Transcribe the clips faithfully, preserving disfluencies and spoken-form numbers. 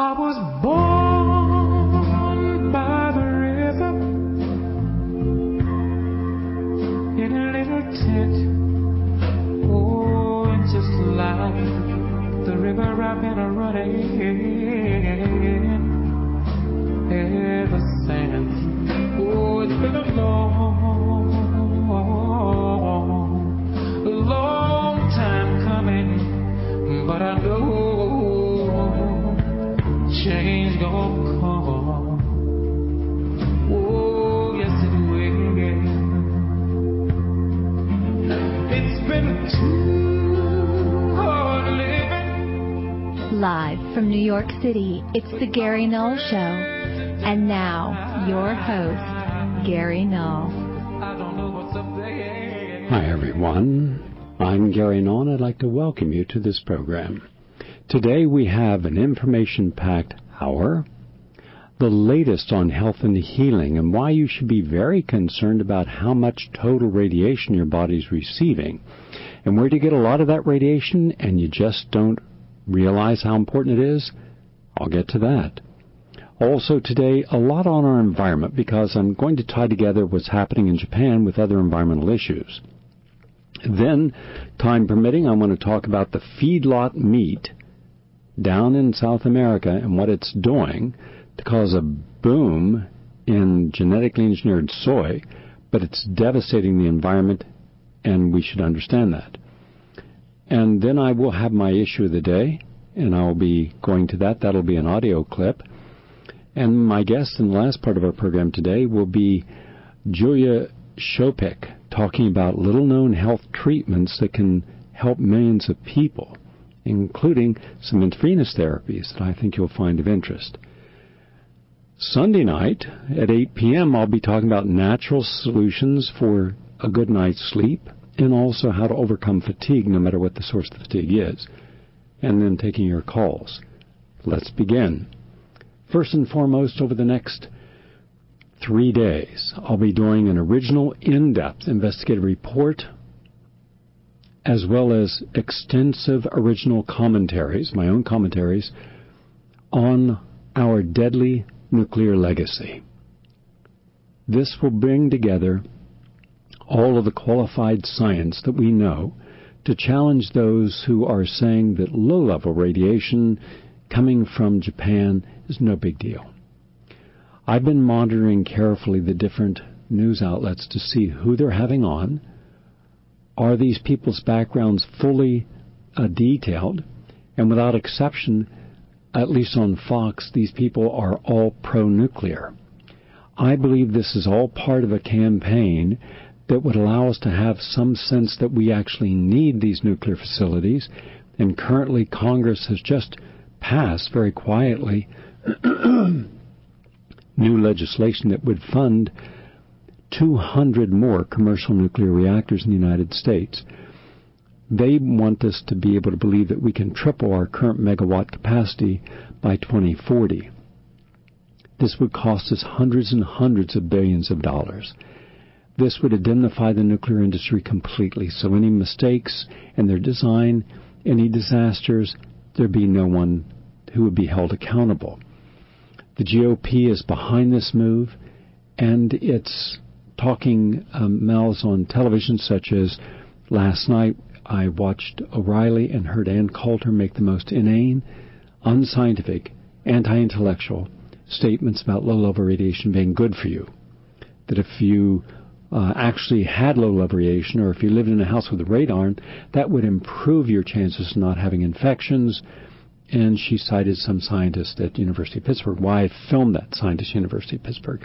I was born by the river in a little tent, oh, and just like the river I've been running ever since. Oh, it's been a long, long time coming, but I know change gonna come. Oh, yes it will. It's been too hard living. Live from New York City, it's the Gary Null Show. And now, your host, Gary Null. Hi everyone, I'm Gary Null and I'd like to welcome you to this program. Today we have an information-packed hour, the latest on health and healing, and why you should be very concerned about how much total radiation your body's receiving, and where to get a lot of that radiation, and you just don't realize how important it is. I'll get to that. Also today, a lot on our environment, because I'm going to tie together what's happening in Japan with other environmental issues. Then, time permitting, I want to talk about the feedlot meat down in South America and what it's doing to cause a boom in genetically engineered soy, but it's devastating the environment, and we should understand that. And then I will have my issue of the day, and I'll be going to that. That'll be an audio clip. And my guest in the last part of our program today will be Julia Schopick, talking about little-known health treatments that can help millions of people, including some intravenous therapies that I think you'll find of interest. Sunday night at eight p.m. I'll be talking about natural solutions for a good night's sleep and also how to overcome fatigue, no matter what the source of fatigue is, and then taking your calls. Let's begin. First and foremost, over the next three days, I'll be doing an original in-depth investigative report as well as extensive original commentaries, my own commentaries, on our deadly nuclear legacy. This will bring together all of the qualified science that we know to challenge those who are saying that low-level radiation coming from Japan is no big deal. I've been monitoring carefully the different news outlets to see who they're having on. Are these people's backgrounds fully uh, detailed? And without exception, at least on Fox, these people are all pro-nuclear. I believe this is all part of a campaign that would allow us to have some sense that we actually need these nuclear facilities. And currently, Congress has just passed, very quietly, new legislation that would fund two hundred more commercial nuclear reactors in the United States. They want us to be able to believe that we can triple our current megawatt capacity by twenty forty. This would cost us hundreds and hundreds of billions of dollars. This would indemnify the nuclear industry completely, so any mistakes in their design, any disasters, there'd be no one who would be held accountable. The G O P is behind this move, and it's talking um, mouths on television, such as last night I watched O'Reilly and heard Ann Coulter make the most inane, unscientific, anti-intellectual statements about low-level radiation being good for you. That if you uh, actually had low-level radiation, or if you lived in a house with a radon, that would improve your chances of not having infections. And she cited some scientist at University of Pittsburgh. Why I filmed that scientist, University of Pittsburgh.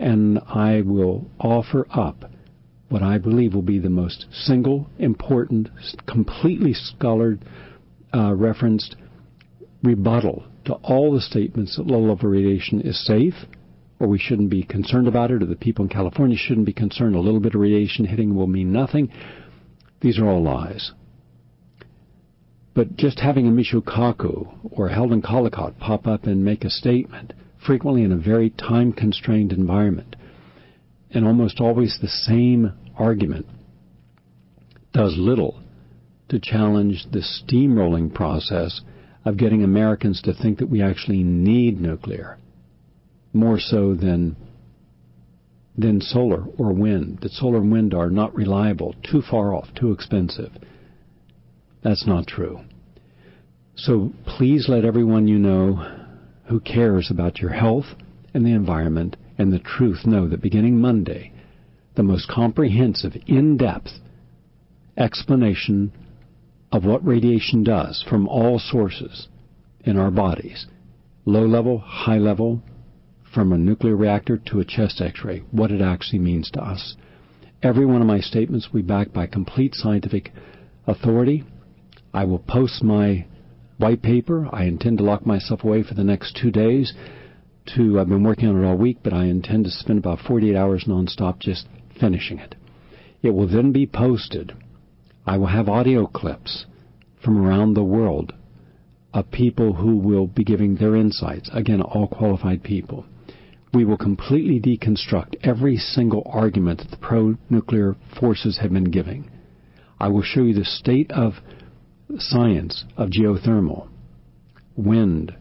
And I will offer up what I believe will be the most single, important, completely scholared, uh, referenced rebuttal to all the statements that low-level radiation is safe, or we shouldn't be concerned about it, or the people in California shouldn't be concerned. A little bit of radiation hitting will mean nothing. These are all lies. But just having a Michio Kaku or Helen Caldicott pop up and make a statement, frequently in a very time-constrained environment, and almost always the same argument, does little to challenge the steamrolling process of getting Americans to think that we actually need nuclear, more so than than solar or wind, that solar and wind are not reliable, too far off, too expensive. That's not true. So please let everyone you know who cares about your health and the environment and the truth know that beginning Monday, the most comprehensive, in-depth explanation of what radiation does from all sources in our bodies, low-level, high-level, from a nuclear reactor to a chest x-ray, what it actually means to us. Every one of my statements will be backed by complete scientific authority. I will post my white paper. I intend to lock myself away for the next two days. To, I've been working on it all week, but I intend to spend about forty-eight hours nonstop just finishing it. It will then be posted. I will have audio clips from around the world of people who will be giving their insights. Again, all qualified people. We will completely deconstruct every single argument that the pro-nuclear forces have been giving. I will show you the state of science of geothermal, wind,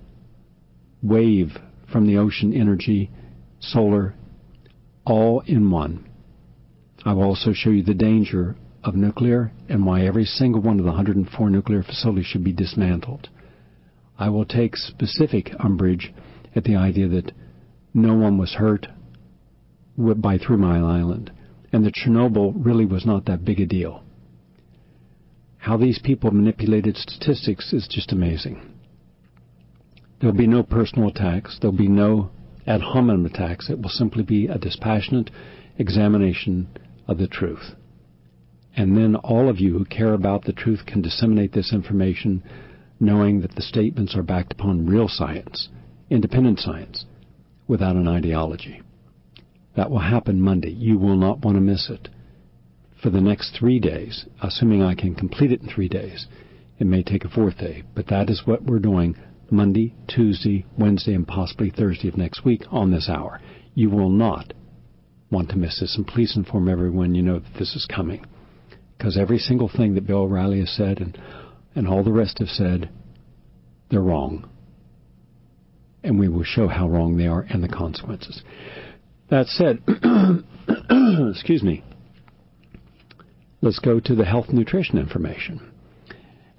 wave from the ocean energy, solar, all in one. I will also show you the danger of nuclear and why every single one of the one hundred four nuclear facilities should be dismantled. I will take specific umbrage at the idea that no one was hurt by Three Mile Island and that Chernobyl really was not that big a deal. How these people manipulated statistics is just amazing. There will be no personal attacks. There will be no ad hominem attacks. It will simply be a dispassionate examination of the truth. And then all of you who care about the truth can disseminate this information, knowing that the statements are backed upon real science, independent science, without an ideology. That will happen Monday. You will not want to miss it. For the next three days, assuming I can complete it in three days, it may take a fourth day, but that is what we're doing Monday, Tuesday, Wednesday, and possibly Thursday of next week on this hour. You will not want to miss this, and please inform everyone you know that this is coming. Because every single thing that Bill O'Reilly has said and, and all the rest have said, they're wrong. And we will show how wrong they are and the consequences. That said, excuse me, let's go to the health nutrition information.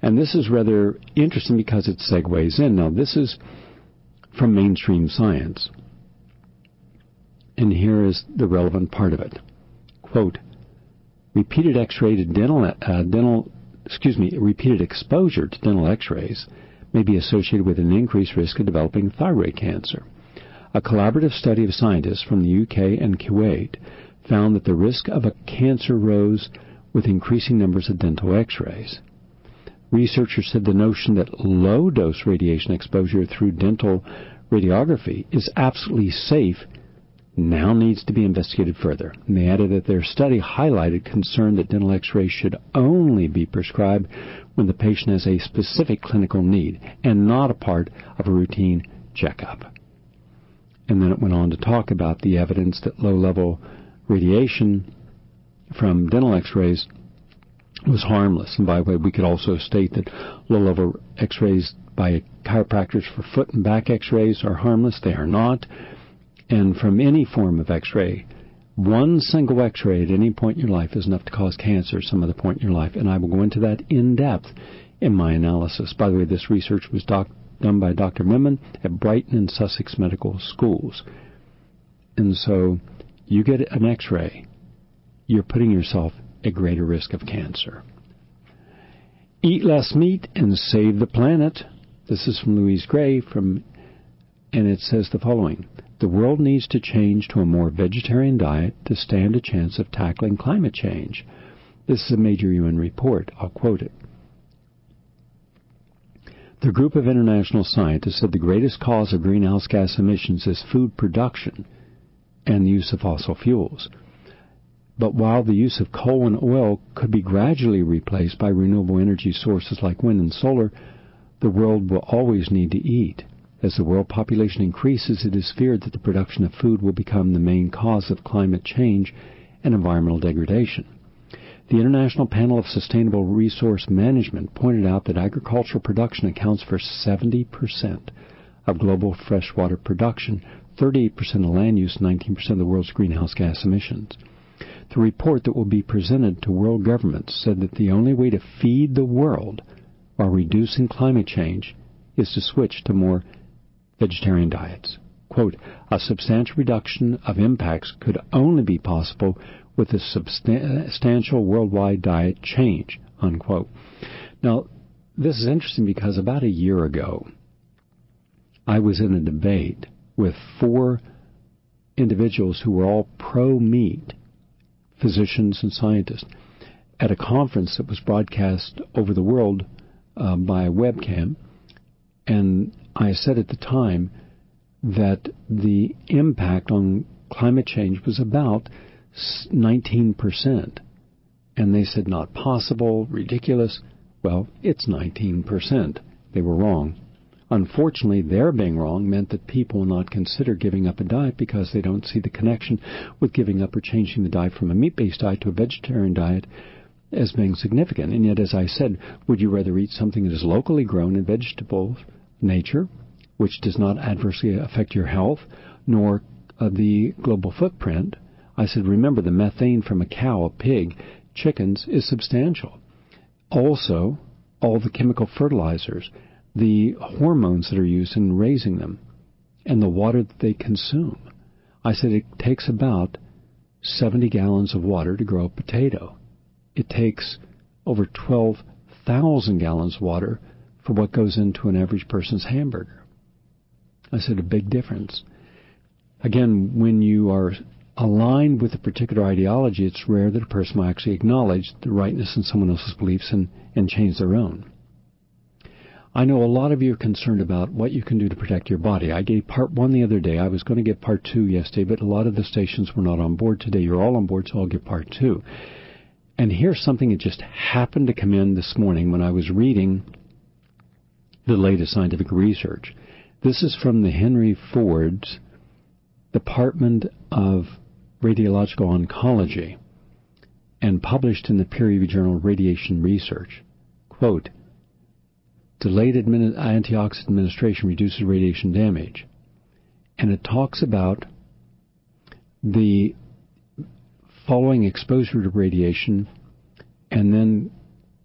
And this is rather interesting because it segues in. Now, this is from mainstream science. And here is the relevant part of it. Quote, repeated X-ray to dental, uh, dental, excuse me, repeated exposure to dental X-rays may be associated with an increased risk of developing thyroid cancer. A collaborative study of scientists from the U K and Kuwait found that the risk of a cancer rose with increasing numbers of dental X-rays. Researchers said the notion that low-dose radiation exposure through dental radiography is absolutely safe now needs to be investigated further. And they added that their study highlighted concern that dental X-rays should only be prescribed when the patient has a specific clinical need and not a part of a routine checkup. And then it went on to talk about the evidence that low-level radiation from dental X-rays was harmless. And by the way, we could also state that low-level X-rays by chiropractors for foot and back X-rays are harmless. They are not. And from any form of X-ray, one single X-ray at any point in your life is enough to cause cancer at some other point in your life. And I will go into that in depth in my analysis. By the way, this research was doc done by Doctor Wimman at Brighton and Sussex Medical Schools. And so you get an X-ray, you're putting yourself at greater risk of cancer. Eat less meat and save the planet. This is from Louise Gray, from, and it says the following. The world needs to change to a more vegetarian diet to stand a chance of tackling climate change. This is a major U N report. I'll quote it. The group of international scientists said the greatest cause of greenhouse gas emissions is food production and the use of fossil fuels. But while the use of coal and oil could be gradually replaced by renewable energy sources like wind and solar, the world will always need to eat. As the world population increases, it is feared that the production of food will become the main cause of climate change and environmental degradation. The International Panel of Sustainable Resource Management pointed out that agricultural production accounts for seventy percent of global freshwater production, thirty-eight percent of land use, nineteen percent of the world's greenhouse gas emissions. The report that will be presented to world governments said that the only way to feed the world while reducing climate change is to switch to more vegetarian diets. Quote, a substantial reduction of impacts could only be possible with a substantial worldwide diet change, unquote. Now, this is interesting because about a year ago, I was in a debate with four individuals who were all pro-meat, physicians and scientists, at a conference that was broadcast over the world uh, by webcam, and I said at the time that the impact on climate change was about nineteen percent. And they said, not possible, ridiculous. Well, it's nineteen percent. They were wrong. Unfortunately, their being wrong meant that people will not consider giving up a diet because they don't see the connection with giving up or changing the diet from a meat-based diet to a vegetarian diet as being significant. And yet, as I said, would you rather eat something that is locally grown in vegetable nature, which does not adversely affect your health, nor uh, the global footprint? I said, remember, the methane from a cow, a pig, chickens is substantial. Also, all the chemical fertilizers, the hormones that are used in raising them, and the water that they consume. I said it takes about seventy gallons of water to grow a potato. It takes over twelve thousand gallons of water for what goes into an average person's hamburger. I said a big difference. Again, when you are aligned with a particular ideology, it's rare that a person will actually acknowledge the rightness in someone else's beliefs and, and change their own. I know a lot of you are concerned about what you can do to protect your body. I gave part one the other day. I was going to give part two yesterday, but a lot of the stations were not on board today. You're all on board, so I'll give part two. And here's something that just happened to come in this morning when I was reading the latest scientific research. This is from the Henry Ford's Department of Radiological Oncology and published in the peer-reviewed journal Radiation Research. Quote, delayed admin- antioxidant administration reduces radiation damage. And it talks about the following exposure to radiation and then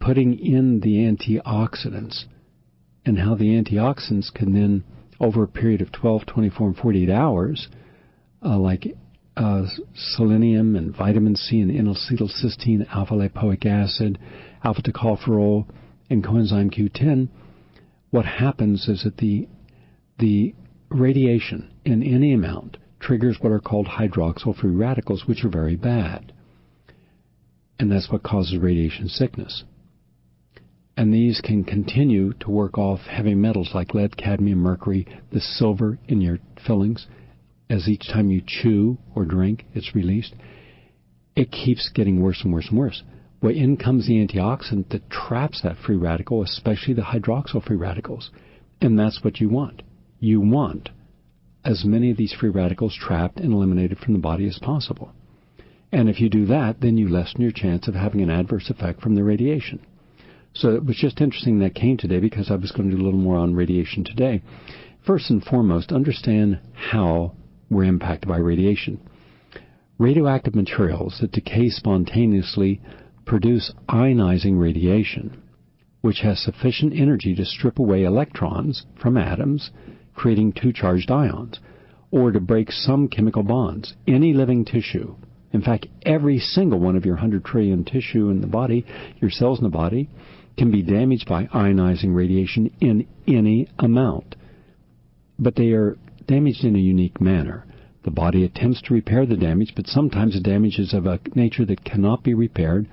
putting in the antioxidants and how the antioxidants can then, over a period of twelve, twenty-four, and forty-eight hours, uh, like uh, selenium and vitamin C and N-acetylcysteine, alpha-lipoic acid, alpha-tocopherol, and coenzyme Q ten, what happens is that the the radiation in any amount triggers what are called hydroxyl free radicals, which are very bad. And that's what causes radiation sickness. And these can continue to work off heavy metals like lead, cadmium, mercury, the silver in your fillings. As each time you chew or drink, it's released. It keeps getting worse and worse and worse. Well, in comes the antioxidant that traps that free radical, especially the hydroxyl free radicals. And that's what you want. You want as many of these free radicals trapped and eliminated from the body as possible. And if you do that, then you lessen your chance of having an adverse effect from the radiation. So it was just interesting that came today because I was going to do a little more on radiation today. First and foremost, understand how we're impacted by radiation. Radioactive materials that decay spontaneously produce ionizing radiation, which has sufficient energy to strip away electrons from atoms, creating two charged ions, or to break some chemical bonds. Any living tissue, in fact, every single one of your one hundred trillion tissue in the body, your cells in the body, can be damaged by ionizing radiation in any amount. But they are damaged in a unique manner. The body attempts to repair the damage, but sometimes the damage is of a nature that cannot be repaired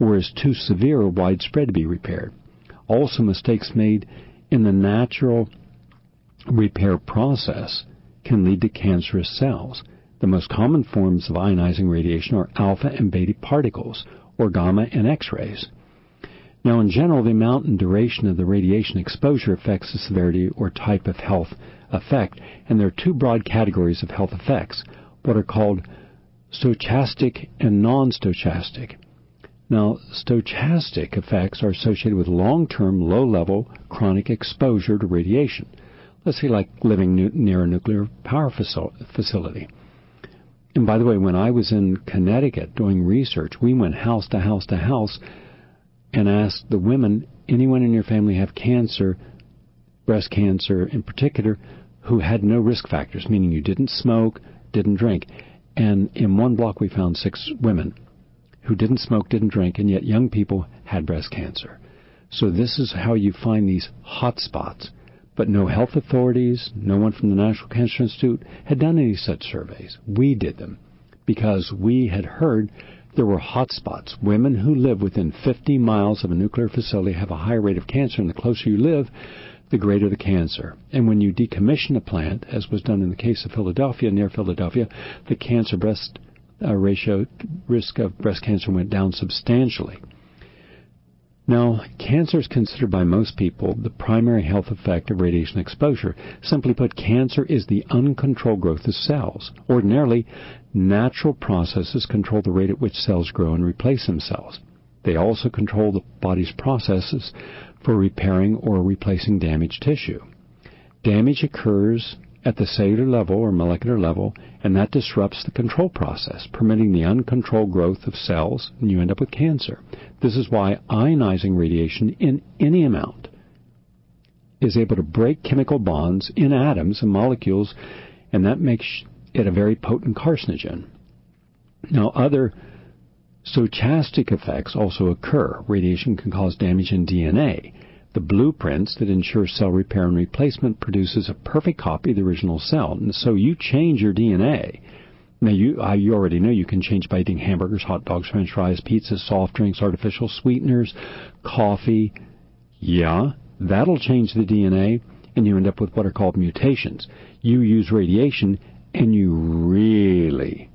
or is too severe or widespread to be repaired. Also, mistakes made in the natural repair process can lead to cancerous cells. The most common forms of ionizing radiation are alpha and beta particles, or gamma and X-rays. Now, in general, the amount and duration of the radiation exposure affects the severity or type of health effect, and there are two broad categories of health effects, what are called stochastic and non-stochastic. Now, stochastic effects are associated with long-term, low-level, chronic exposure to radiation. Let's say like living nu- near a nuclear power facility. And by the way, when I was in Connecticut doing research, we went house to house to house and asked the women, anyone in your family have cancer, breast cancer in particular, who had no risk factors, meaning you didn't smoke, didn't drink. And in one block we found six women who didn't smoke, didn't drink, and yet young people had breast cancer. So this is how you find these hot spots. But no health authorities, no one from the National Cancer Institute had done any such surveys. We did them because we had heard there were hot spots. Women who live within fifty miles of a nuclear facility have a high rate of cancer, and the closer you live, the greater the cancer. And when you decommission a plant, as was done in the case of Philadelphia, near Philadelphia, the cancer breast uh, ratio, risk of breast cancer went down substantially. Now, cancer is considered by most people the primary health effect of radiation exposure. Simply put, cancer is the uncontrolled growth of cells. Ordinarily, natural processes control the rate at which cells grow and replace themselves. They also control the body's processes for repairing or replacing damaged tissue. Damage occurs at the cellular level or molecular level, and that disrupts the control process, permitting the uncontrolled growth of cells, and you end up with cancer. This is why ionizing radiation in any amount is able to break chemical bonds in atoms and molecules, and that makes it a very potent carcinogen. Now, other stochastic effects also occur. Radiation can cause damage in D N A. The blueprints that ensure cell repair and replacement produces a perfect copy of the original cell. And so you change your D N A. Now, you, uh, you already know you can change by eating hamburgers, hot dogs, french fries, pizzas, soft drinks, artificial sweeteners, coffee. Yeah, that'll change the D N A, and you end up with what are called mutations. You use radiation, and you really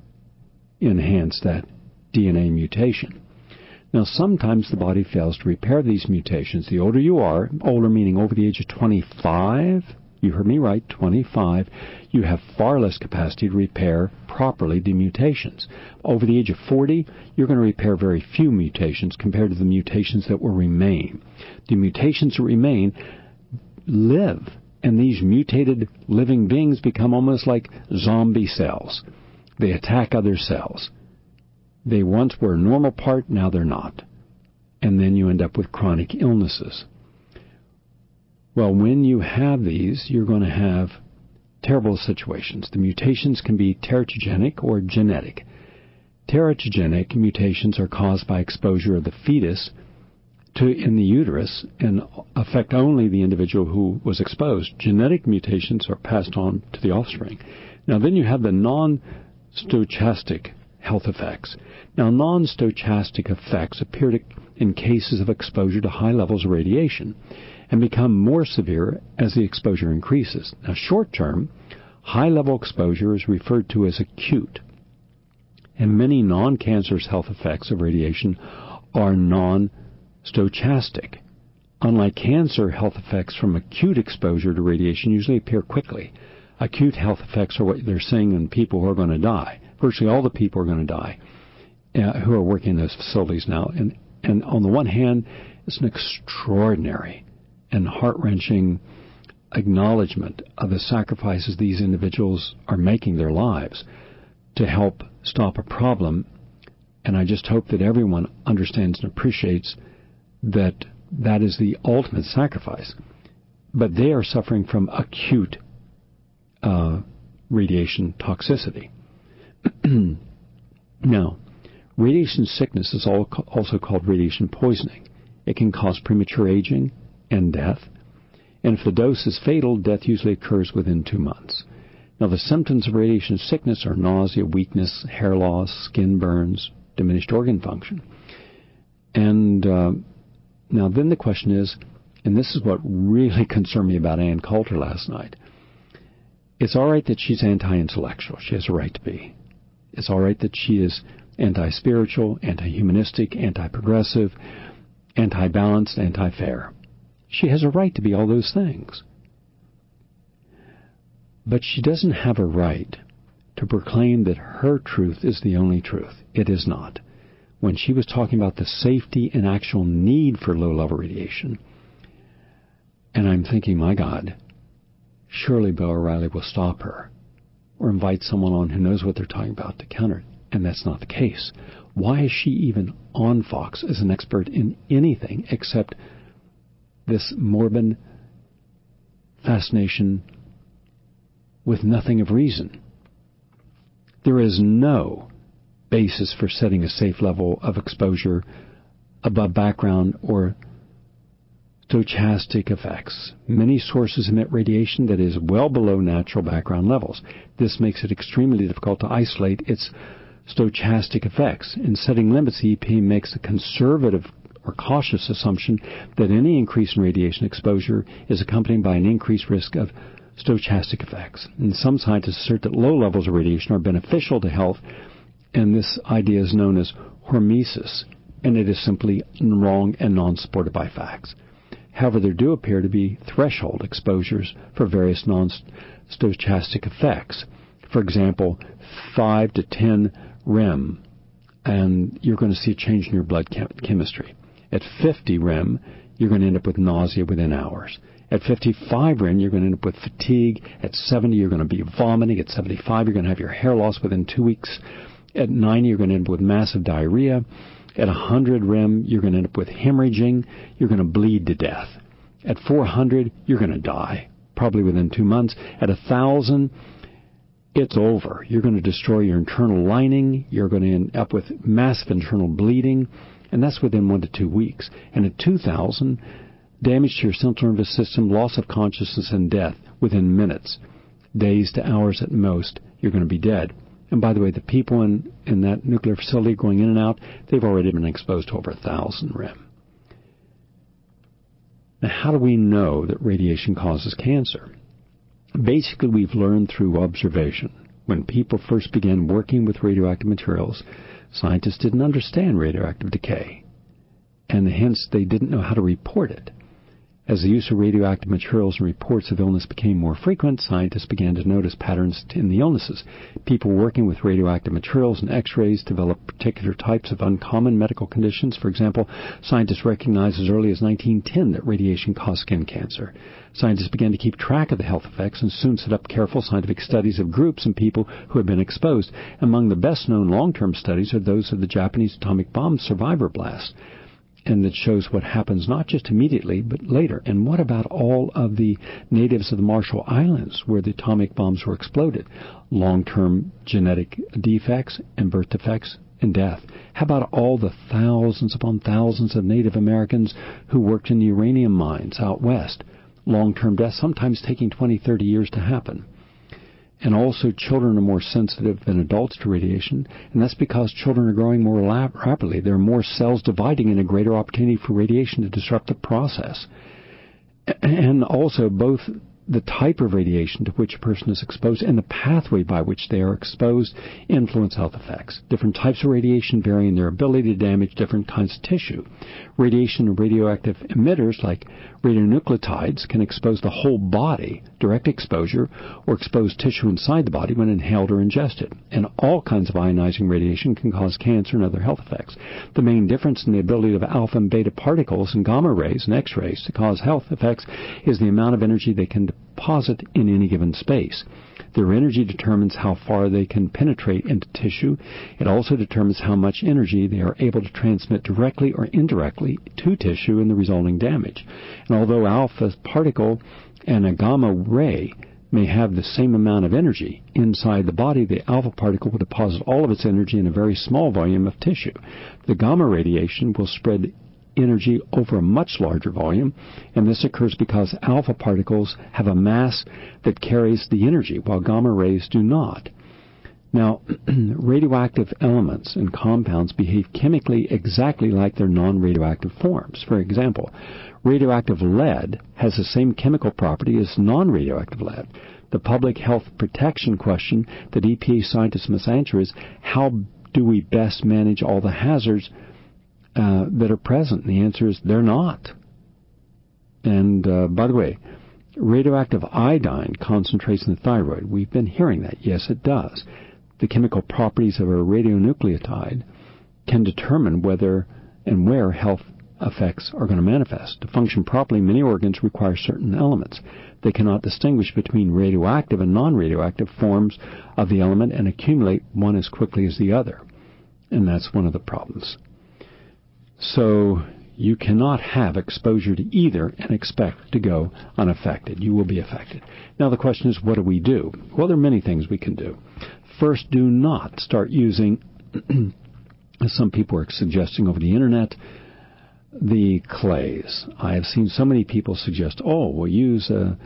enhance that D N A mutation. Now, sometimes the body fails to repair these mutations. The older you are, older meaning over the age of twenty-five, you heard me right, twenty-five, you have far less capacity to repair properly the mutations. Over the age of forty, you're going to repair very few mutations compared to the mutations that will remain. The mutations that remain live, and these mutated living beings become almost like zombie cells. They attack other cells. They once were a normal part, now they're not. And then you end up with chronic illnesses. Well, when you have these, you're going to have terrible situations. The mutations can be teratogenic or genetic. Teratogenic mutations are caused by exposure of the fetus to in the uterus and affect only the individual who was exposed. Genetic mutations are passed on to the offspring. Now, then you have the non-stochastic health effects. Now, non-stochastic effects appear to, in cases of exposure to high levels of radiation and become more severe as the exposure increases. Now, short-term, high-level exposure is referred to as acute, and many non-cancerous health effects of radiation are non-stochastic. Unlike cancer, health effects from acute exposure to radiation usually appear quickly. Acute health effects are what they're seeing in people who are going to die. Virtually all the people are going to die uh, who are working in those facilities now. And, and on the one hand, it's an extraordinary and heart-wrenching acknowledgement of the sacrifices these individuals are making their lives to help stop a problem. And I just hope that everyone understands and appreciates that that is the ultimate sacrifice. But they are suffering from acute uh, radiation toxicity. Now, radiation sickness is also called radiation poisoning. It can cause premature aging and death. And if the dose is fatal, death usually occurs within two months. Now, the symptoms of radiation sickness are nausea, weakness, hair loss, skin burns, diminished organ function. And uh, now then the question is, and this is what really concerned me about Ann Coulter last night. It's all right that she's anti-intellectual. She has a right to be. It's all right that she is anti-spiritual, anti-humanistic, anti-progressive, anti-balanced, anti-fair. She has a right to be all those things. But she doesn't have a right to proclaim that her truth is the only truth. It is not. when she was talking about the safety and actual need for low-level radiation. And I'm thinking, my God, surely Bill O'Reilly will stop her or invite someone on who knows what they're talking about to counter it. And that's not the case. Why is she even on Fox as an expert in anything except this morbid fascination with nothing of reason? There is no basis for setting a safe level of exposure above background or stochastic effects. Many sources emit radiation that is well below natural background levels. This makes it extremely difficult to isolate its stochastic effects. In setting limits, the E P A makes a conservative or cautious assumption that any increase in radiation exposure is accompanied by an increased risk of stochastic effects. And some scientists assert that low levels of radiation are beneficial to health, and this idea is known as hormesis, and it is simply wrong and non-supported by facts. However, there do appear to be threshold exposures for various non-stochastic effects. For example, five to ten R E M, and you're going to see a change in your blood chem- chemistry. At fifty R E M, you're going to end up with nausea within hours. At fifty-five R E M, you're going to end up with fatigue. At seventy, you're going to be vomiting. At seventy-five, you're going to have your hair loss within two weeks. At ninety, you're going to end up with massive diarrhea. At one hundred R E M, you're going to end up with hemorrhaging. You're going to bleed to death. At four hundred, you're going to die, probably within two months. At one thousand, it's over. You're going to destroy your internal lining. You're going to end up with massive internal bleeding, and that's within one to two weeks. And at two thousand, damage to your central nervous system, loss of consciousness, and death within minutes, days to hours at most. You're going to be dead. And by the way, the people in, in that nuclear facility going in and out, they've already been exposed to over one thousand R E M. Now, how do we know that radiation causes cancer? Basically, we've learned through observation. When people first began working with radioactive materials, scientists didn't understand radioactive decay, and hence they didn't know how to report it. As the use of radioactive materials and reports of illness became more frequent, scientists began to notice patterns in the illnesses. People working with radioactive materials and x-rays developed particular types of uncommon medical conditions. For example, scientists recognized as early as nineteen ten that radiation caused skin cancer. Scientists began to keep track of the health effects and soon set up careful scientific studies of groups and people who had been exposed. Among the best-known long-term studies are those of the Japanese atomic bomb survivor blast. And that shows what happens not just immediately, but later. And what about all of the natives of the Marshall Islands where the atomic bombs were exploded? Long-term genetic defects and birth defects and death. How about all the thousands upon thousands of Native Americans who worked in the uranium mines out west? Long-term death, sometimes taking twenty, thirty years to happen. And also children are more sensitive than adults to radiation, and that's because children are growing more lap- rapidly. There are more cells dividing and a greater opportunity for radiation to disrupt the process. And also both the type of radiation to which a person is exposed and the pathway by which they are exposed influence health effects. Different types of radiation vary in their ability to damage different kinds of tissue. Radiation and radioactive emitters like radionuclides can expose the whole body, direct exposure, or expose tissue inside the body when inhaled or ingested. And all kinds of ionizing radiation can cause cancer and other health effects. The main difference in the ability of alpha and beta particles and gamma rays and X-rays to cause health effects is the amount of energy they can deposit in any given space. Their energy determines how far they can penetrate into tissue. It also determines how much energy they are able to transmit directly or indirectly to tissue and the resulting damage. And although alpha particle and a gamma ray may have the same amount of energy inside the body, the alpha particle will deposit all of its energy in a very small volume of tissue. The gamma radiation will spread energy over a much larger volume, and this occurs because alpha particles have a mass that carries the energy, while gamma rays do not. Now, radioactive elements and compounds behave chemically exactly like their non-radioactive forms. For example, radioactive lead has the same chemical property as non-radioactive lead. The public health protection question that E P A scientists must answer is, how do we best manage all the hazards Uh, that are present? And the answer is they're not. And uh, by the way, radioactive iodine concentrates in the thyroid. We've been hearing that. Yes, it does. The chemical properties of a radionuclide can determine whether and where health effects are going to manifest. To function properly, many organs require certain elements. They cannot distinguish between radioactive and non-radioactive forms of the element and accumulate one as quickly as the other. And that's one of the problems. So you cannot have exposure to either and expect to go unaffected. You will be affected. Now the question is, what do we do? Well, there are many things we can do. First, do not start using, as some people are suggesting over the internet, the clays. I have seen so many people suggest, oh, we'll use uh,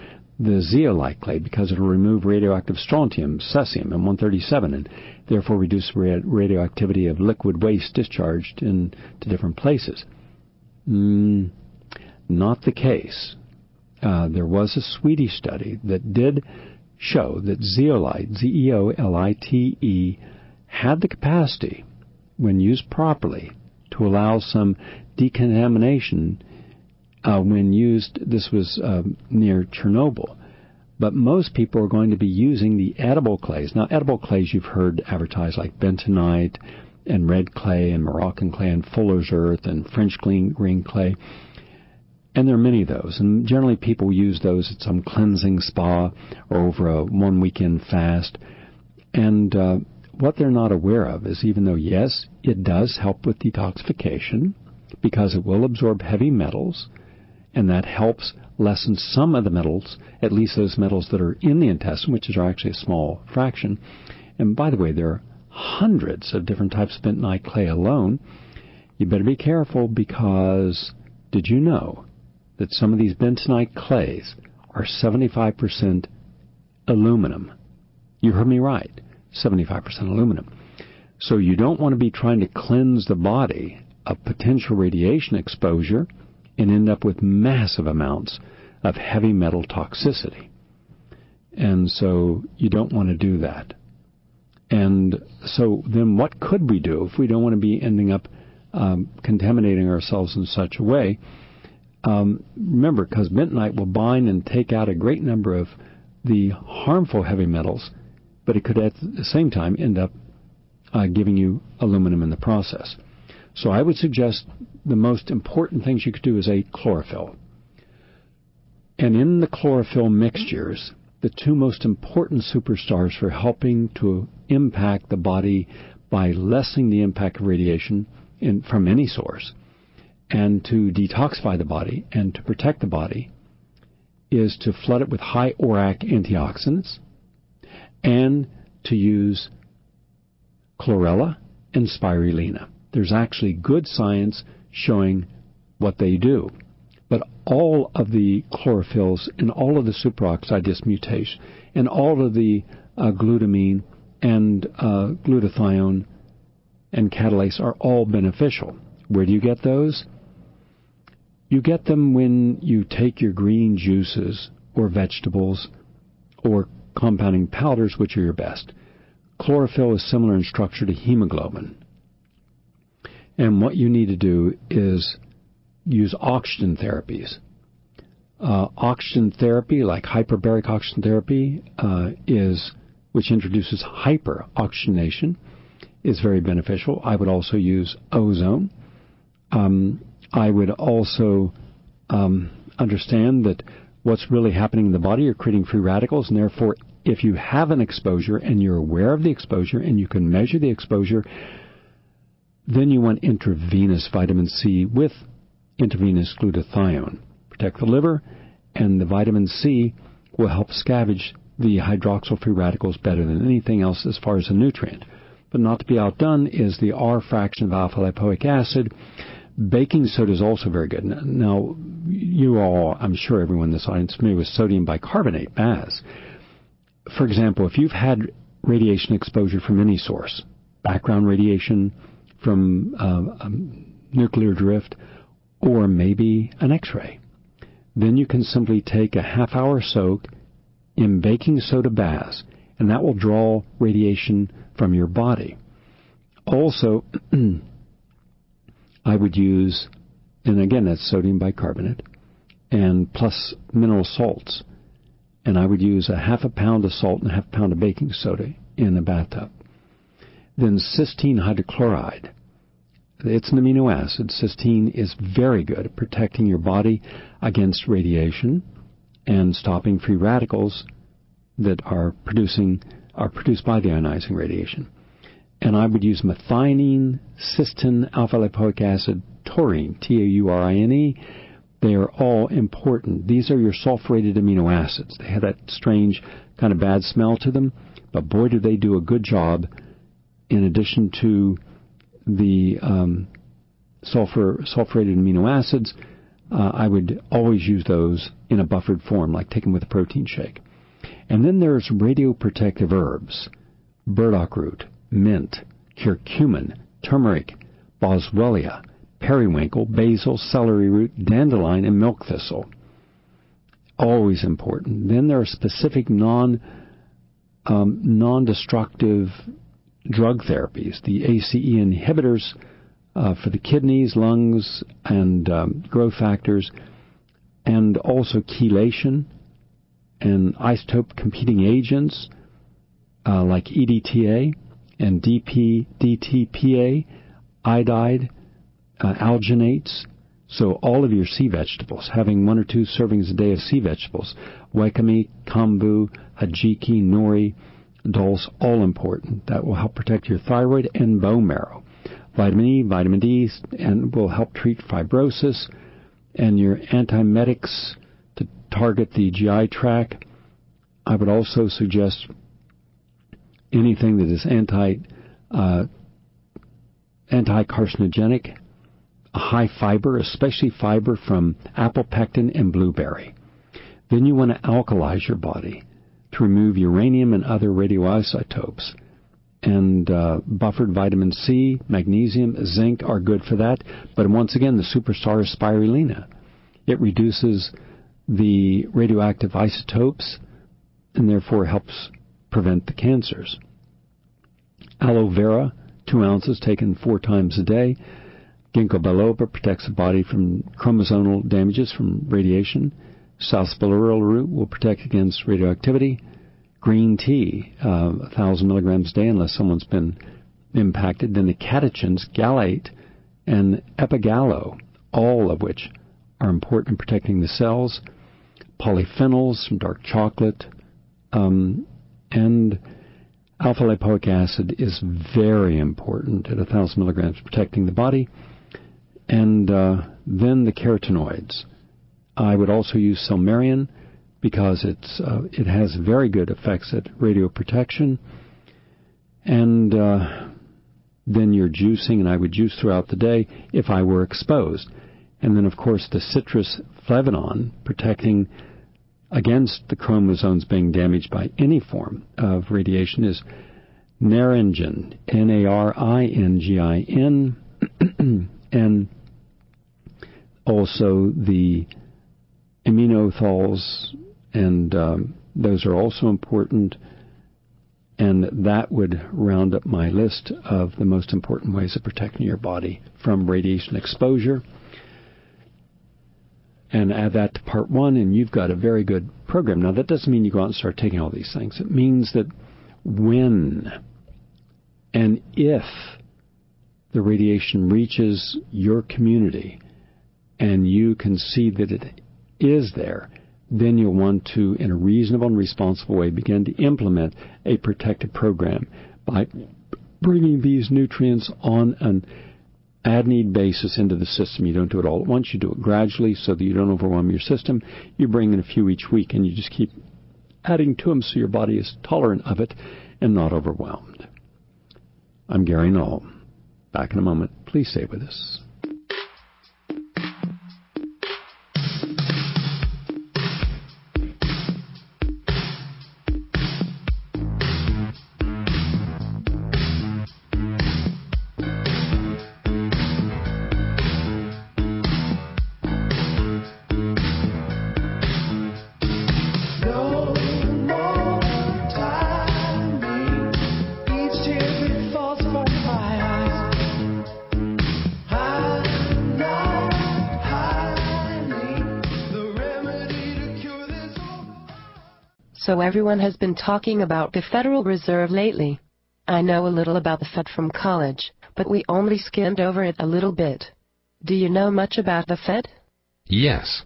the zeolite clay because it'll remove radioactive strontium, cesium, and one thirty-seven, and therefore reduce rad- radioactivity of liquid waste discharged in to different places. Mm, not the case. Uh, there was a Swedish study that did show that zeolite, Z E O L I T E, had the capacity, when used properly, to allow some decontamination uh, when used. This was uh, near Chernobyl. But most people are going to be using the edible clays. Now, edible clays you've heard advertised, like bentonite and red clay and Moroccan clay and Fuller's earth and French green clay. And there are many of those. And generally people use those at some cleansing spa or over a one weekend fast. And uh, what they're not aware of is, even though, yes, it does help with detoxification, because it will absorb heavy metals, and that helps lessen some of the metals, at least those metals that are in the intestine, which are actually a small fraction. And by the way, there are hundreds of different types of bentonite clay alone. You better be careful, because did you know that some of these bentonite clays are seventy-five percent aluminum? You heard me right, seventy-five percent aluminum. So you don't want to be trying to cleanse the body of potential radiation exposure and end up with massive amounts of heavy metal toxicity. And so you don't want to do that. And so then what could we do if we don't want to be ending up um, contaminating ourselves in such a way? Um, remember, because bentonite will bind and take out a great number of the harmful heavy metals, but it could at the same time end up uh, giving you aluminum in the process. So I would suggest the most important things you could do is a chlorophyll. And in the chlorophyll mixtures, the two most important superstars for helping to impact the body by lessening the impact of radiation in, from any source, and to detoxify the body and to protect the body, is to flood it with high O R A C antioxidants and to use chlorella and spirulina. There's actually good science showing what they do. But all of the chlorophylls and all of the superoxide dismutase and all of the uh, glutamine and uh, glutathione and catalase are all beneficial. Where do you get those? You get them when you take your green juices or vegetables or compounding powders, which are your best. Chlorophyll is similar in structure to hemoglobin. And what you need to do is use oxygen therapies. Uh, oxygen therapy, like hyperbaric oxygen therapy, uh, is which introduces hyperoxygenation, is very beneficial. I would also use ozone. Um, I would also um, understand that what's really happening in the body, you're creating free radicals, and therefore if you have an exposure and you're aware of the exposure and you can measure the exposure, then you want intravenous vitamin C with intravenous glutathione. Protect the liver, and the vitamin C will help scavenge the hydroxyl free radicals better than anything else as far as a nutrient. But not to be outdone is the R fraction of alpha-lipoic acid. Baking soda is also very good. Now, you all, I'm sure everyone in this audience is familiar with sodium bicarbonate, B A S. For example, if you've had radiation exposure from any source, background radiation, from uh, um, nuclear drift, or maybe an x-ray, then you can simply take a half-hour soak in baking soda baths, and that will draw radiation from your body. Also, I would use, and again, that's sodium bicarbonate, and plus mineral salts, and I would use a half a pound of salt and a half a pound of baking soda in a bathtub. Then cysteine hydrochloride It's an amino acid. Cysteine is very good at protecting your body against radiation and stopping free radicals that are producing are produced by the ionizing radiation. And I would use methionine, cysteine, alpha-lipoic acid, taurine, T A U R I N E. They are all important. These are your sulfurated amino acids. They have that strange kind of bad smell to them, but boy, do they do a good job in addition to the um, sulfur sulfurated amino acids. Uh, I would always use those in a buffered form, like take them with a protein shake. And then there's radioprotective herbs, burdock root, mint, curcumin, turmeric, boswellia, periwinkle, basil, celery root, dandelion, and milk thistle. Always important. Then there are specific non, um, non-destructive drug therapies, the A C E inhibitors uh, for the kidneys, lungs, and um, growth factors, and also chelation and isotope competing agents uh, like E D T A and D P, D T P A, iodide, uh, alginates. So all of your sea vegetables, having one or two servings a day of sea vegetables, wakame, kombu, hajiki, nori, dulse, all important. That will help protect your thyroid and bone marrow. Vitamin E, vitamin D, and will help treat fibrosis, and your antiemetics to target the G I tract. I would also suggest anything that is anti, uh, anti-carcinogenic, high fiber, especially fiber from apple pectin and blueberry. Then you want to alkalize your body to remove uranium and other radioisotopes. And uh, buffered vitamin C, magnesium, zinc are good for that. But once again, the superstar is spirulina. It reduces the radioactive isotopes and therefore helps prevent the cancers. Aloe vera, two ounces taken four times a day. Ginkgo biloba protects the body from chromosomal damages from radiation. South spiraling root will protect against radioactivity. Green tea, uh, one thousand milligrams a day unless someone's been impacted. Then the catechins, gallate and epigallo, all of which are important in protecting the cells. Polyphenols from dark chocolate. Um, and alpha-lipoic acid is very important at one thousand milligrams protecting the body. And uh, then the carotenoids. I would also use Silmarian because it's uh, it has very good effects at radioprotection. And uh, then you're juicing, and I would juice throughout the day if I were exposed. And then, of course, the citrus flavanoin, protecting against the chromosomes being damaged by any form of radiation, is naringin, N A R I N G I N, and also the aminothiols, and um, those are also important, and that would round up my list of the most important ways of protecting your body from radiation exposure. And add that to part one, and you've got a very good program. Now, that doesn't mean you go out and start taking all these things. It means that when and if the radiation reaches your community and you can see that it is there, then you'll want to, in a reasonable and responsible way, begin to implement a protective program by bringing these nutrients on an ad-need basis into the system. You don't do it all at once. You do it gradually so that you don't overwhelm your system. You bring in a few each week, and you just keep adding to them so your body is tolerant of it and not overwhelmed. I'm Gary Null. Back in a moment. Please stay with us. So everyone has been talking about the Federal Reserve lately. I know a little about the Fed from college, but we only skimmed over it a little bit. Do you know much about the Fed? Yes.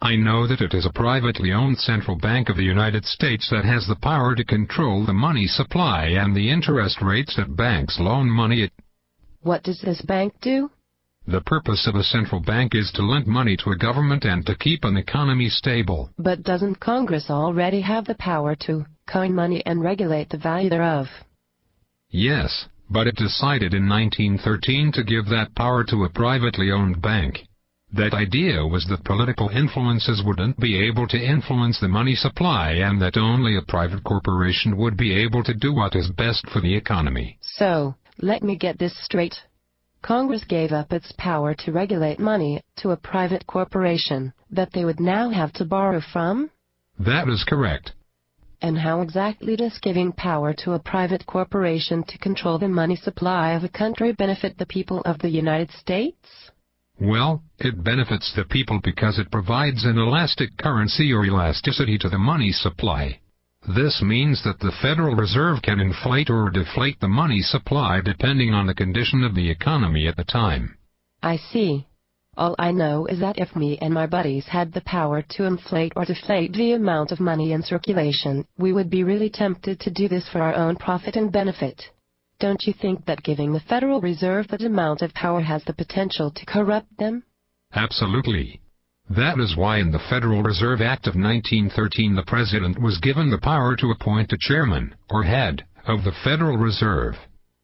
I know that it is a privately owned central bank of the United States that has the power to control the money supply and the interest rates that banks loan money at. What does this bank do? The purpose of a central bank is to lend money to a government and to keep an economy stable. But doesn't Congress already have the power to coin money and regulate the value thereof? Yes, but it decided in nineteen thirteen to give that power to a privately owned bank. That idea was that political influences wouldn't be able to influence the money supply and that only a private corporation would be able to do what is best for the economy. So, let me get this straight. Congress gave up its power to regulate money to a private corporation that they would now have to borrow from? That is correct. And how exactly does giving power to a private corporation to control the money supply of a country benefit the people of the United States? Well, it benefits the people because it provides an elastic currency or elasticity to the money supply. This means that the Federal Reserve can inflate or deflate the money supply depending on the condition of the economy at the time. I see. All I know is that if me and my buddies had the power to inflate or deflate the amount of money in circulation, we would be really tempted to do this for our own profit and benefit. Don't you think that giving the Federal Reserve that amount of power has the potential to corrupt them? Absolutely. That is why in the Federal Reserve Act of nineteen thirteen the President was given the power to appoint a chairman, or head, of the Federal Reserve.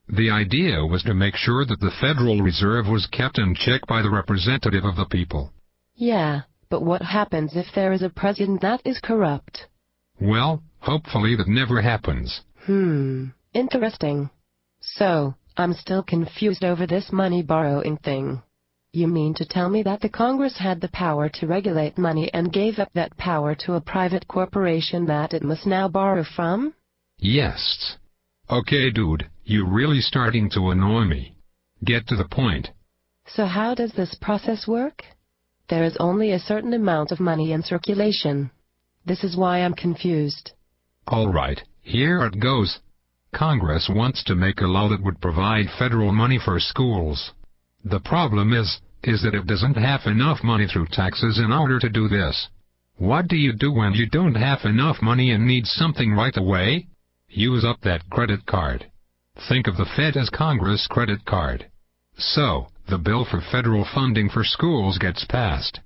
The idea was to make sure that the Federal Reserve was kept in check by the representative of the people. Yeah, but what happens if there is a president that is corrupt? Well, hopefully that never happens. Hmm, interesting. So, I'm still confused over this money borrowing thing. You mean to tell me that the Congress had the power to regulate money and gave up that power to a private corporation that it must now borrow from? Yes. Okay, dude, you're really starting to annoy me. Get to the point. So how does this process work? There is only a certain amount of money in circulation. This is why I'm confused. All right, here it goes. Congress wants to make a law that would provide federal money for schools. The problem is, is that it doesn't have enough money through taxes in order to do this. What do you do when you don't have enough money and need something right away? Use up that credit card. Think of the Fed as Congress' credit card. So, the bill for federal funding for schools gets passed.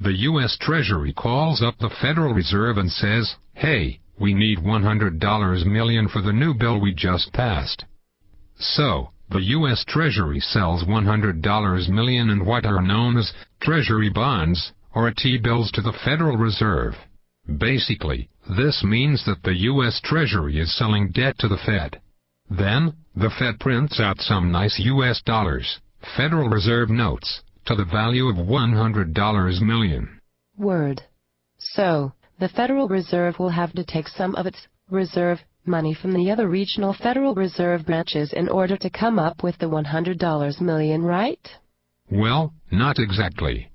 The U S Treasury calls up the Federal Reserve and says, "Hey, we need one hundred million dollars for the new bill we just passed." So, the U S Treasury sells one hundred million dollars in what are known as Treasury bonds, or T-bills, to the Federal Reserve. Basically, this means that the U S Treasury is selling debt to the Fed. Then, the Fed prints out some nice U S dollars, Federal Reserve notes, to the value of one hundred million dollars. Word. So, the Federal Reserve will have to take some of its reserve money from the other regional Federal Reserve branches in order to come up with the one hundred million dollars, right? Well, not exactly.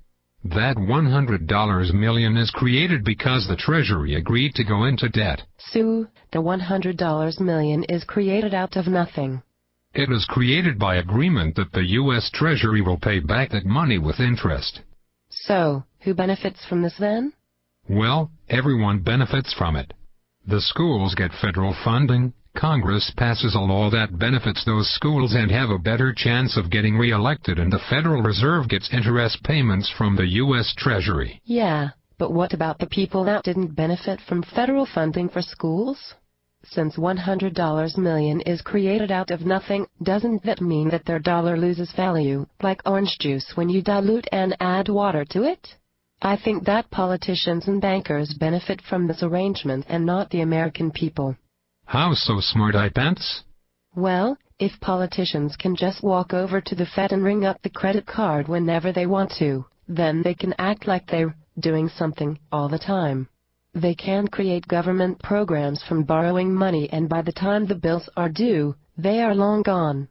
That one hundred million dollars is created because the Treasury agreed to go into debt. So, the one hundred million dollars is created out of nothing. It is created by agreement that the U S Treasury will pay back that money with interest. So, who benefits from this then? Well, everyone benefits from it. The schools get federal funding, Congress passes a law that benefits those schools and have a better chance of getting re-elected, and the Federal Reserve gets interest payments from the U S Treasury. Yeah, but what about the people that didn't benefit from federal funding for schools? Since one hundred million dollars is created out of nothing, doesn't that mean that their dollar loses value, like orange juice when you dilute and add water to it? I think that politicians and bankers benefit from this arrangement and not the American people. How so, smart eye pants? Well, if politicians can just walk over to the Fed and ring up the credit card whenever they want to, then they can act like they're doing something all the time. They can create government programs from borrowing money, and by the time the bills are due, they are long gone.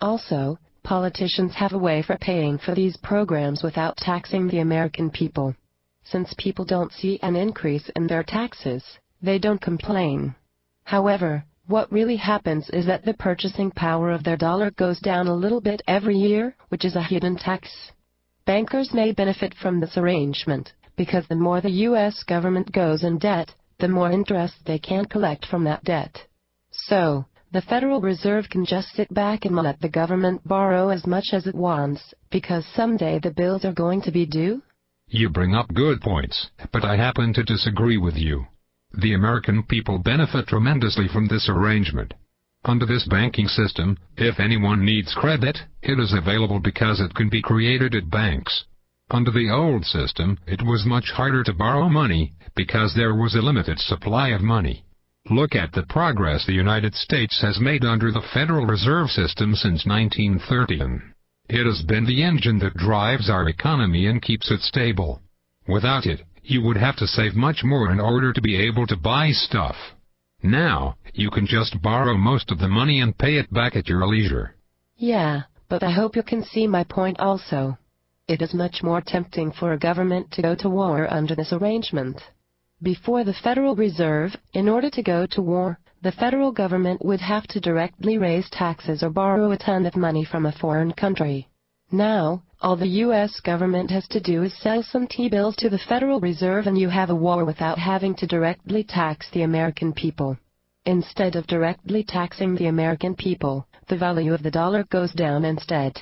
Also, politicians have a way for paying for these programs without taxing the American people. Since people don't see an increase in their taxes, they don't complain. However, What really happens is that the purchasing power of their dollar goes down a little bit every year, which is a hidden tax. Bankers may benefit from this arrangement, because the more the U S government goes in debt, the more interest they can collect from that debt. So, the Federal Reserve can just sit back and let the government borrow as much as it wants, because someday the bills are going to be due? You bring up good points, but I happen to disagree with you. The American people benefit tremendously from this arrangement. Under this banking system, if anyone needs credit, it is available because it can be created at banks. Under the old system, it was much harder to borrow money, because there was a limited supply of money. Look at the progress the United States has made under the Federal Reserve System since nineteen thirteen. It has been the engine that drives our economy and keeps it stable. Without it, you would have to save much more in order to be able to buy stuff. Now, you can just borrow most of the money and pay it back at your leisure. Yeah, but I hope you can see my point also. It is much more tempting for a government to go to war under this arrangement. Before the Federal Reserve, in order to go to war, the federal government would have to directly raise taxes or borrow a ton of money from a foreign country. Now, all the U S government has to do is sell some T-bills to the Federal Reserve and you have a war without having to directly tax the American people. Instead of directly taxing the American people, the value of the dollar goes down instead.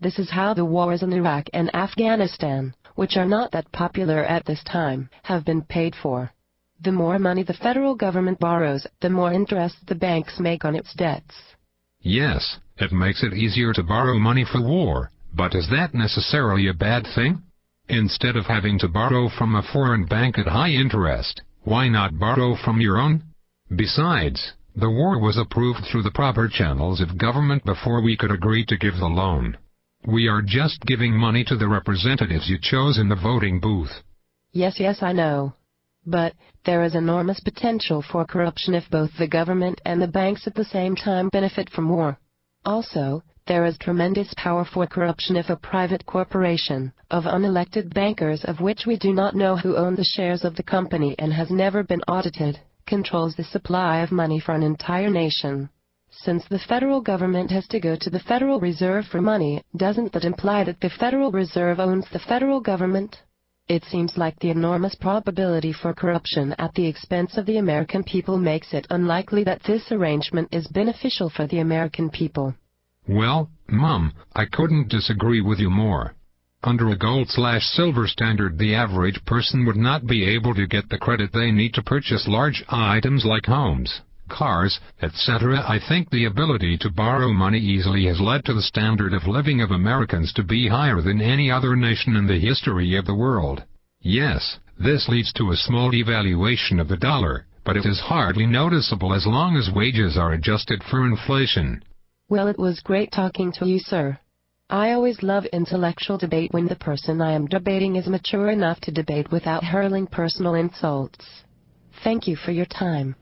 This is how the wars in Iraq and Afghanistan, which are not that popular at this time, have been paid for. The more money the federal government borrows, the more interest the banks make on its debts. Yes, it makes it easier to borrow money for war, but is that necessarily a bad thing? Instead of having to borrow from a foreign bank at high interest, why not borrow from your own? Besides, the war was approved through the proper channels of government before we could agree to give the loan. We are just giving money to the representatives you chose in the voting booth. Yes, yes, I know. But there is enormous potential for corruption if both the government and the banks at the same time benefit from war. Also, there is tremendous power for corruption if a private corporation of unelected bankers, of which we do not know who own the shares of the company and has never been audited, controls the supply of money for an entire nation. Since the federal government has to go to the Federal Reserve for money, doesn't that imply that the Federal Reserve owns the federal government? It seems like the enormous probability for corruption at the expense of the American people makes it unlikely that this arrangement is beneficial for the American people. Well, Mom, I couldn't disagree with you more. Under a gold-slash-silver standard, the average person would not be able to get the credit they need to purchase large items like homes, cars, et cetera. I think the ability to borrow money easily has led to the standard of living of Americans to be higher than any other nation in the history of the world. Yes, this leads to a small devaluation of the dollar, but it is hardly noticeable as long as wages are adjusted for inflation. Well, it was great talking to you, sir. I always love intellectual debate when the person I am debating is mature enough to debate without hurling personal insults. Thank you for your time.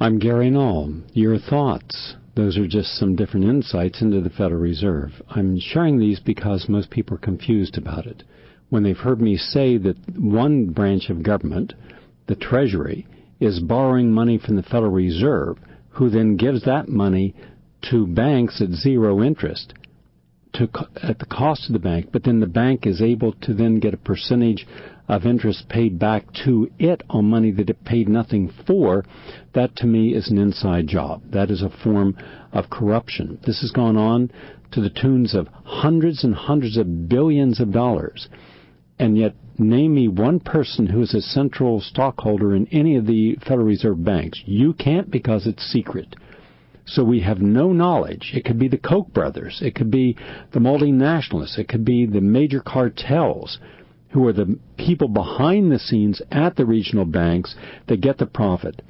I'm Gary Null. Your thoughts. Those are just some different insights into the Federal Reserve. I'm sharing these because most people are confused about it. When they've heard me say that one branch of government, the Treasury, is borrowing money from the Federal Reserve, who then gives that money to banks at zero interest to co at the cost of the bank, but then the bank is able to then get a percentage of interest paid back to it on money that it paid nothing for. That to me is an inside job. That is a form of corruption. This has gone on to the tunes of hundreds and hundreds of billions of dollars. And yet, name me one person who is a central stockholder in any of the Federal Reserve banks. You can't, because it's secret. So we have no knowledge. It could be the Koch brothers. It could be the multinationalists. It could be the major cartels, who are the people behind the scenes at the regional banks that get the profit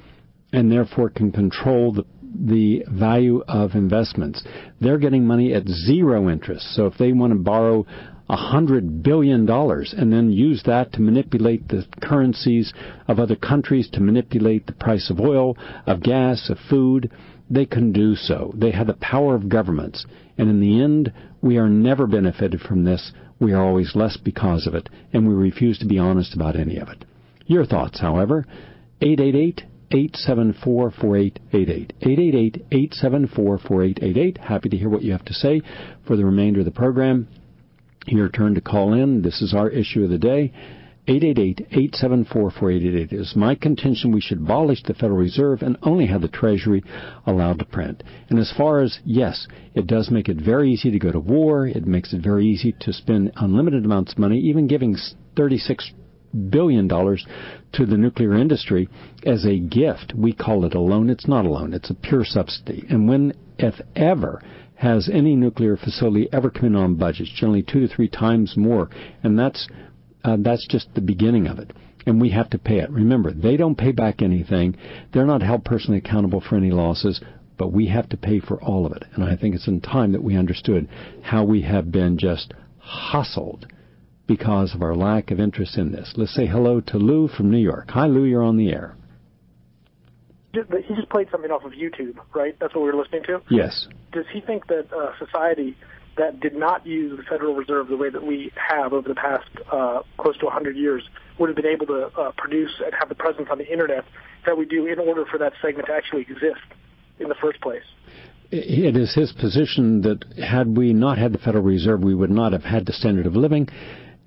and therefore can control the, the value of investments. They're getting money at zero interest. So if they want to borrow one hundred billion dollars and then use that to manipulate the currencies of other countries, to manipulate the price of oil, of gas, of food, they can do so. They have the power of governments. And in the end, we are never benefited from this. We are always less because of it, and we refuse to be honest about any of it. Your thoughts, however, eight eight eight eight seven four, four eight eight eight. eight eight eight, eight seven four, four eight eight eight. Happy to hear what you have to say for the remainder of the program. Your turn to call in. This is our issue of the day. eight eight eight, eight seven four, four eight eight eight. It is my contention we should abolish the Federal Reserve and only have the Treasury allowed to print. And as far as, yes, it does make it very easy to go to war. It makes it very easy to spend unlimited amounts of money, even giving thirty-six billion dollars to the nuclear industry as a gift. We call it a loan. It's not a loan. It's a pure subsidy. And when, if ever, has any nuclear facility ever come in on budget? It's generally two to three times more. And that's Uh, that's just the beginning of it, and we have to pay it. Remember, they don't pay back anything. They're not held personally accountable for any losses, but we have to pay for all of it. And I think it's in time that we understood how we have been just hustled because of our lack of interest in this. Let's say hello to Lou from New York. Hi, Lou, you're on the air. He just played something off of YouTube, right? That's what we were listening to? Yes. Does he think that uh, society that did not use the Federal Reserve the way that we have over the past uh, close to one hundred years would have been able to uh, produce and have the presence on the Internet that we do in order for that segment to actually exist in the first place? It is his position that had we not had the Federal Reserve, we would not have had the standard of living.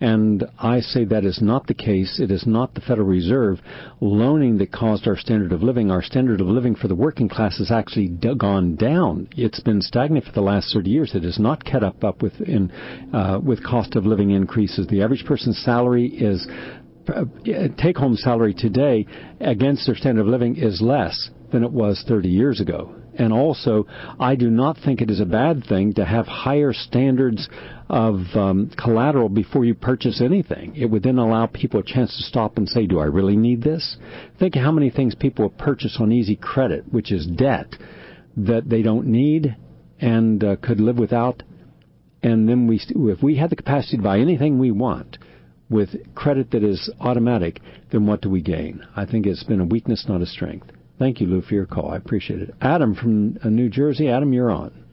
And I say that is not the case. It is not the Federal Reserve loaning that caused our standard of living. Our standard of living for the working class has actually gone down. It's been stagnant for the last thirty years. It has not kept up, up with, in, uh, with cost of living increases. The average person's salary is, uh, take-home salary today against their standard of living is less than it was thirty years ago. And also, I do not think it is a bad thing to have higher standards of um, collateral before you purchase anything. It would then allow people a chance to stop and say, do I really need this? Think how many things people purchase on easy credit, which is debt, that they don't need and uh, could live without. And then we, st- if we had the capacity to buy anything we want with credit that is automatic, then what do we gain? I think it's been a weakness, not a strength. Thank you, Lou, for your call. I appreciate it. Adam from New Jersey. Adam, you're on.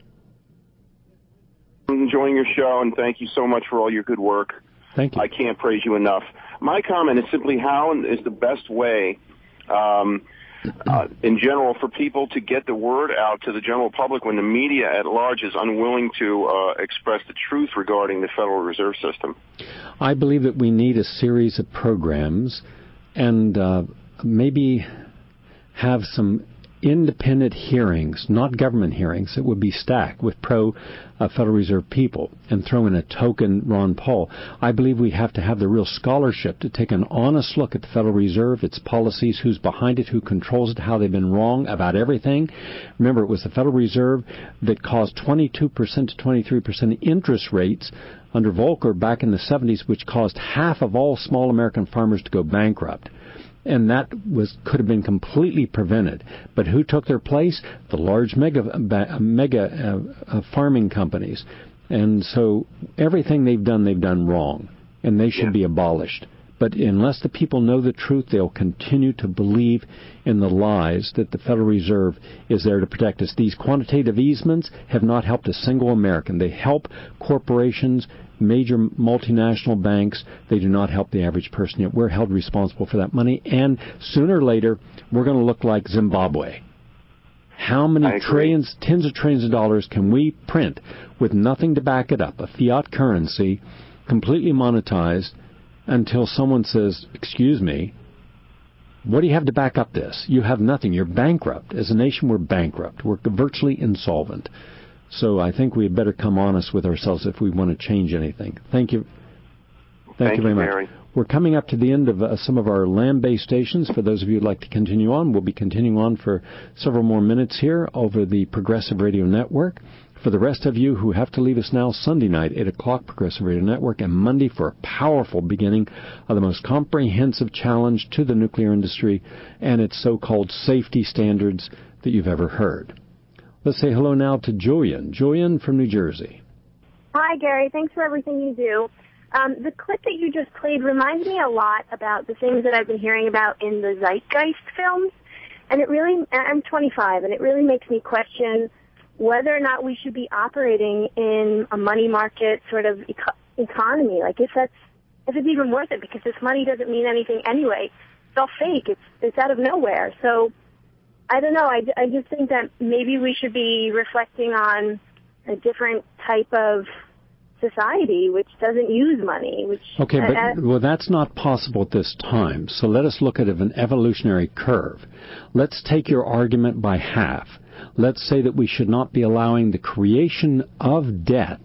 I'm enjoying your show, and thank you so much for all your good work. Thank you. I can't praise you enough. My comment is simply how is the best way, um, uh, in general, for people to get the word out to the general public when the media at large is unwilling to uh, express the truth regarding the Federal Reserve System? I believe that we need a series of programs and uh, maybe have some independent hearings, not government hearings, that would be stacked with pro uh, Federal Reserve people and throw in a token Ron Paul. I believe we have to have the real scholarship to take an honest look at the Federal Reserve, its policies, who's behind it, who controls it, how they've been wrong about everything. Remember, it was the Federal Reserve that caused twenty-two percent to twenty-three percent interest rates under Volcker back in the seventies, which caused half of all small American farmers to go bankrupt. And that was could have been completely prevented. But who took their place? The large mega mega uh, uh, farming companies. And so everything they've done, they've done wrong, and they should yeah. be abolished. But unless the people know the truth, they'll continue to believe in the lies that the Federal Reserve is there to protect us. These quantitative easements have not helped a single American. They help corporations, major multinational banks. They do not help the average person. Yet we're held responsible for that money. And sooner or later, we're going to look like Zimbabwe. How many trillions, tens of trillions of dollars can we print with nothing to back it up? A fiat currency, completely monetized, until someone says, excuse me, what do you have to back up this? You have nothing. You're bankrupt. As a nation, we're bankrupt. We're virtually insolvent. So I think we had better come honest with ourselves if we want to change anything. Thank you. Thank, Thank you very much. Mary. We're coming up to the end of uh, some of our land-based stations. For those of you who'd like to continue on, we'll be continuing on for several more minutes here over the Progressive Radio Network. For the rest of you who have to leave us now, Sunday night, eight o'clock, Progressive Radio Network, and Monday for a powerful beginning of the most comprehensive challenge to the nuclear industry and its so-called safety standards that you've ever heard. Let's say hello now to Julian. Julian from New Jersey. Hi, Gary. Thanks for everything you do. Um, the clip that you just played reminds me a lot about the things that I've been hearing about in the Zeitgeist films. And it really, I'm twenty-five, and it really makes me question whether or not we should be operating in a money market sort of eco- economy. Like, if that's, if it's even worth it, because this money doesn't mean anything anyway. It's all fake. It's, it's out of nowhere. So I don't know. I, I just think that maybe we should be reflecting on a different type of society which doesn't use money. Which okay, but uh, well, that's not possible at this time. So let us look at an evolutionary curve. Let's take your argument by half. Let's say that we should not be allowing the creation of debt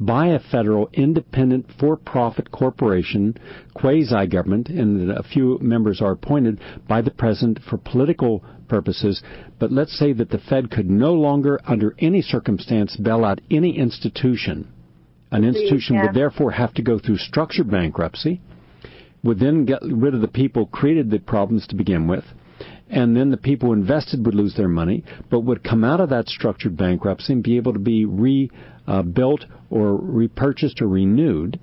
by a federal independent for-profit corporation, quasi-government, and a few members are appointed by the president for political purposes, but let's say that the Fed could no longer, under any circumstance, bail out any institution. An institution yeah. would therefore have to go through structured bankruptcy, would then get rid of the people who created the problems to begin with, and then the people who invested would lose their money, but would come out of that structured bankruptcy and be able to be rebuilt uh, or repurchased or renewed,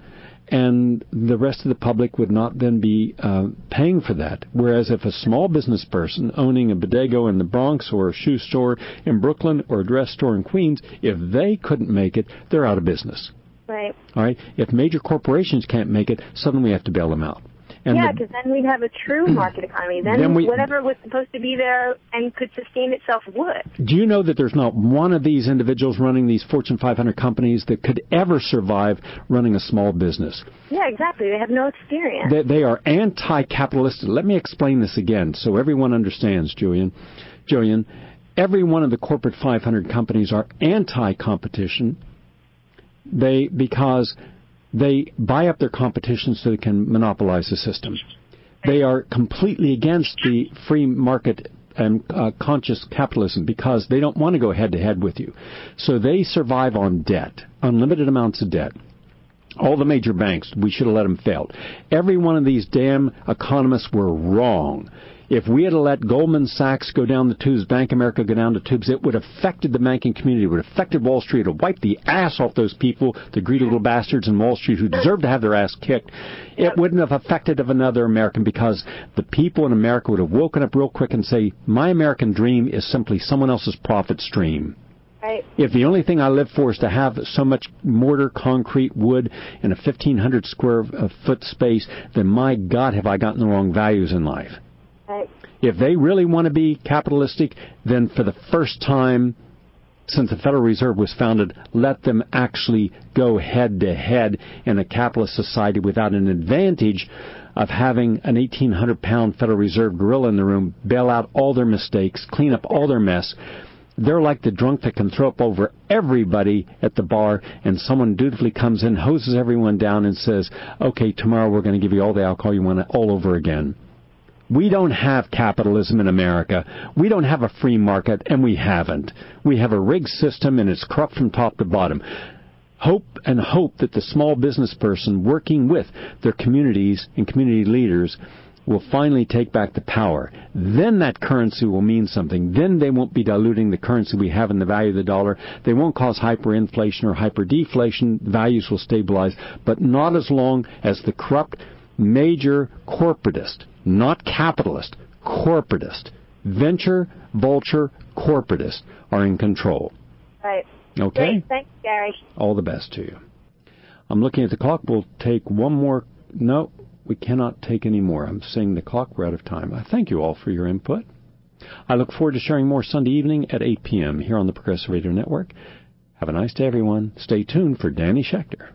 and the rest of the public would not then be uh, paying for that. Whereas if a small business person owning a bodega in the Bronx or a shoe store in Brooklyn or a dress store in Queens, if they couldn't make it, they're out of business. Right. All right. If major corporations can't make it, suddenly we have to bail them out. And yeah, because the, then we'd have a true market economy. Then, then we, whatever was supposed to be there and could sustain itself would. Do you know that there's not one of these individuals running these Fortune five hundred companies that could ever survive running a small business? Yeah, exactly. They have no experience. They, they are anti-capitalistic. Let me explain this again so everyone understands, Julian. Julian, every one of the corporate five hundred companies are anti-competition. They because... They buy up their competition so they can monopolize the system. They are completely against the free market and uh, conscious capitalism because they don't want to go head-to-head with you. So they survive on debt, unlimited amounts of debt. All the major banks, we should have let them fail. Every one of these damn economists were wrong. If we had let Goldman Sachs go down the tubes, Bank of America go down the tubes, it would have affected the banking community, it would have affected Wall Street, it would have wiped the ass off those people, the greedy little bastards in Wall Street who deserve to have their ass kicked. It wouldn't have affected another American because the people in America would have woken up real quick and say, my American dream is simply someone else's profit stream. Right. If the only thing I live for is to have so much mortar, concrete, wood, and a fifteen hundred square foot space, then my God, have I gotten the wrong values in life. If they really want to be capitalistic, then for the first time since the Federal Reserve was founded, let them actually go head-to-head in a capitalist society without an advantage of having an eighteen hundred pound Federal Reserve gorilla in the room bail out all their mistakes, clean up all their mess. They're like the drunk that can throw up over everybody at the bar, and someone dutifully comes in, hoses everyone down, and says, okay, tomorrow we're going to give you all the alcohol you want all over again. We don't have capitalism in America. We don't have a free market, and we haven't. We have a rigged system, and it's corrupt from top to bottom. Hope and hope that the small business person working with their communities and community leaders will finally take back the power. Then that currency will mean something. Then they won't be diluting the currency we have in the value of the dollar. They won't cause hyperinflation or hyperdeflation. Values will stabilize, but not as long as the corrupt major corporatist, not capitalist, corporatist, venture, vulture, corporatist are in control. Right. Okay? Great. Thanks, Gary. All the best to you. I'm looking at the clock. We'll take one more. No, we cannot take any more. I'm seeing the clock. We're out of time. I thank you all for your input. I look forward to sharing more Sunday evening at eight p.m. here on the Progressive Radio Network. Have a nice day, everyone. Stay tuned for Danny Schechter.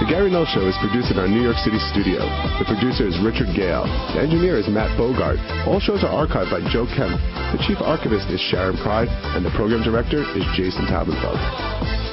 The Gary Null Show is produced in our New York City studio. The producer is Richard Gale. The engineer is Matt Bogart. All shows are archived by Joe Kemp. The chief archivist is Sharon Pride, and the program director is Jason Taubenthal.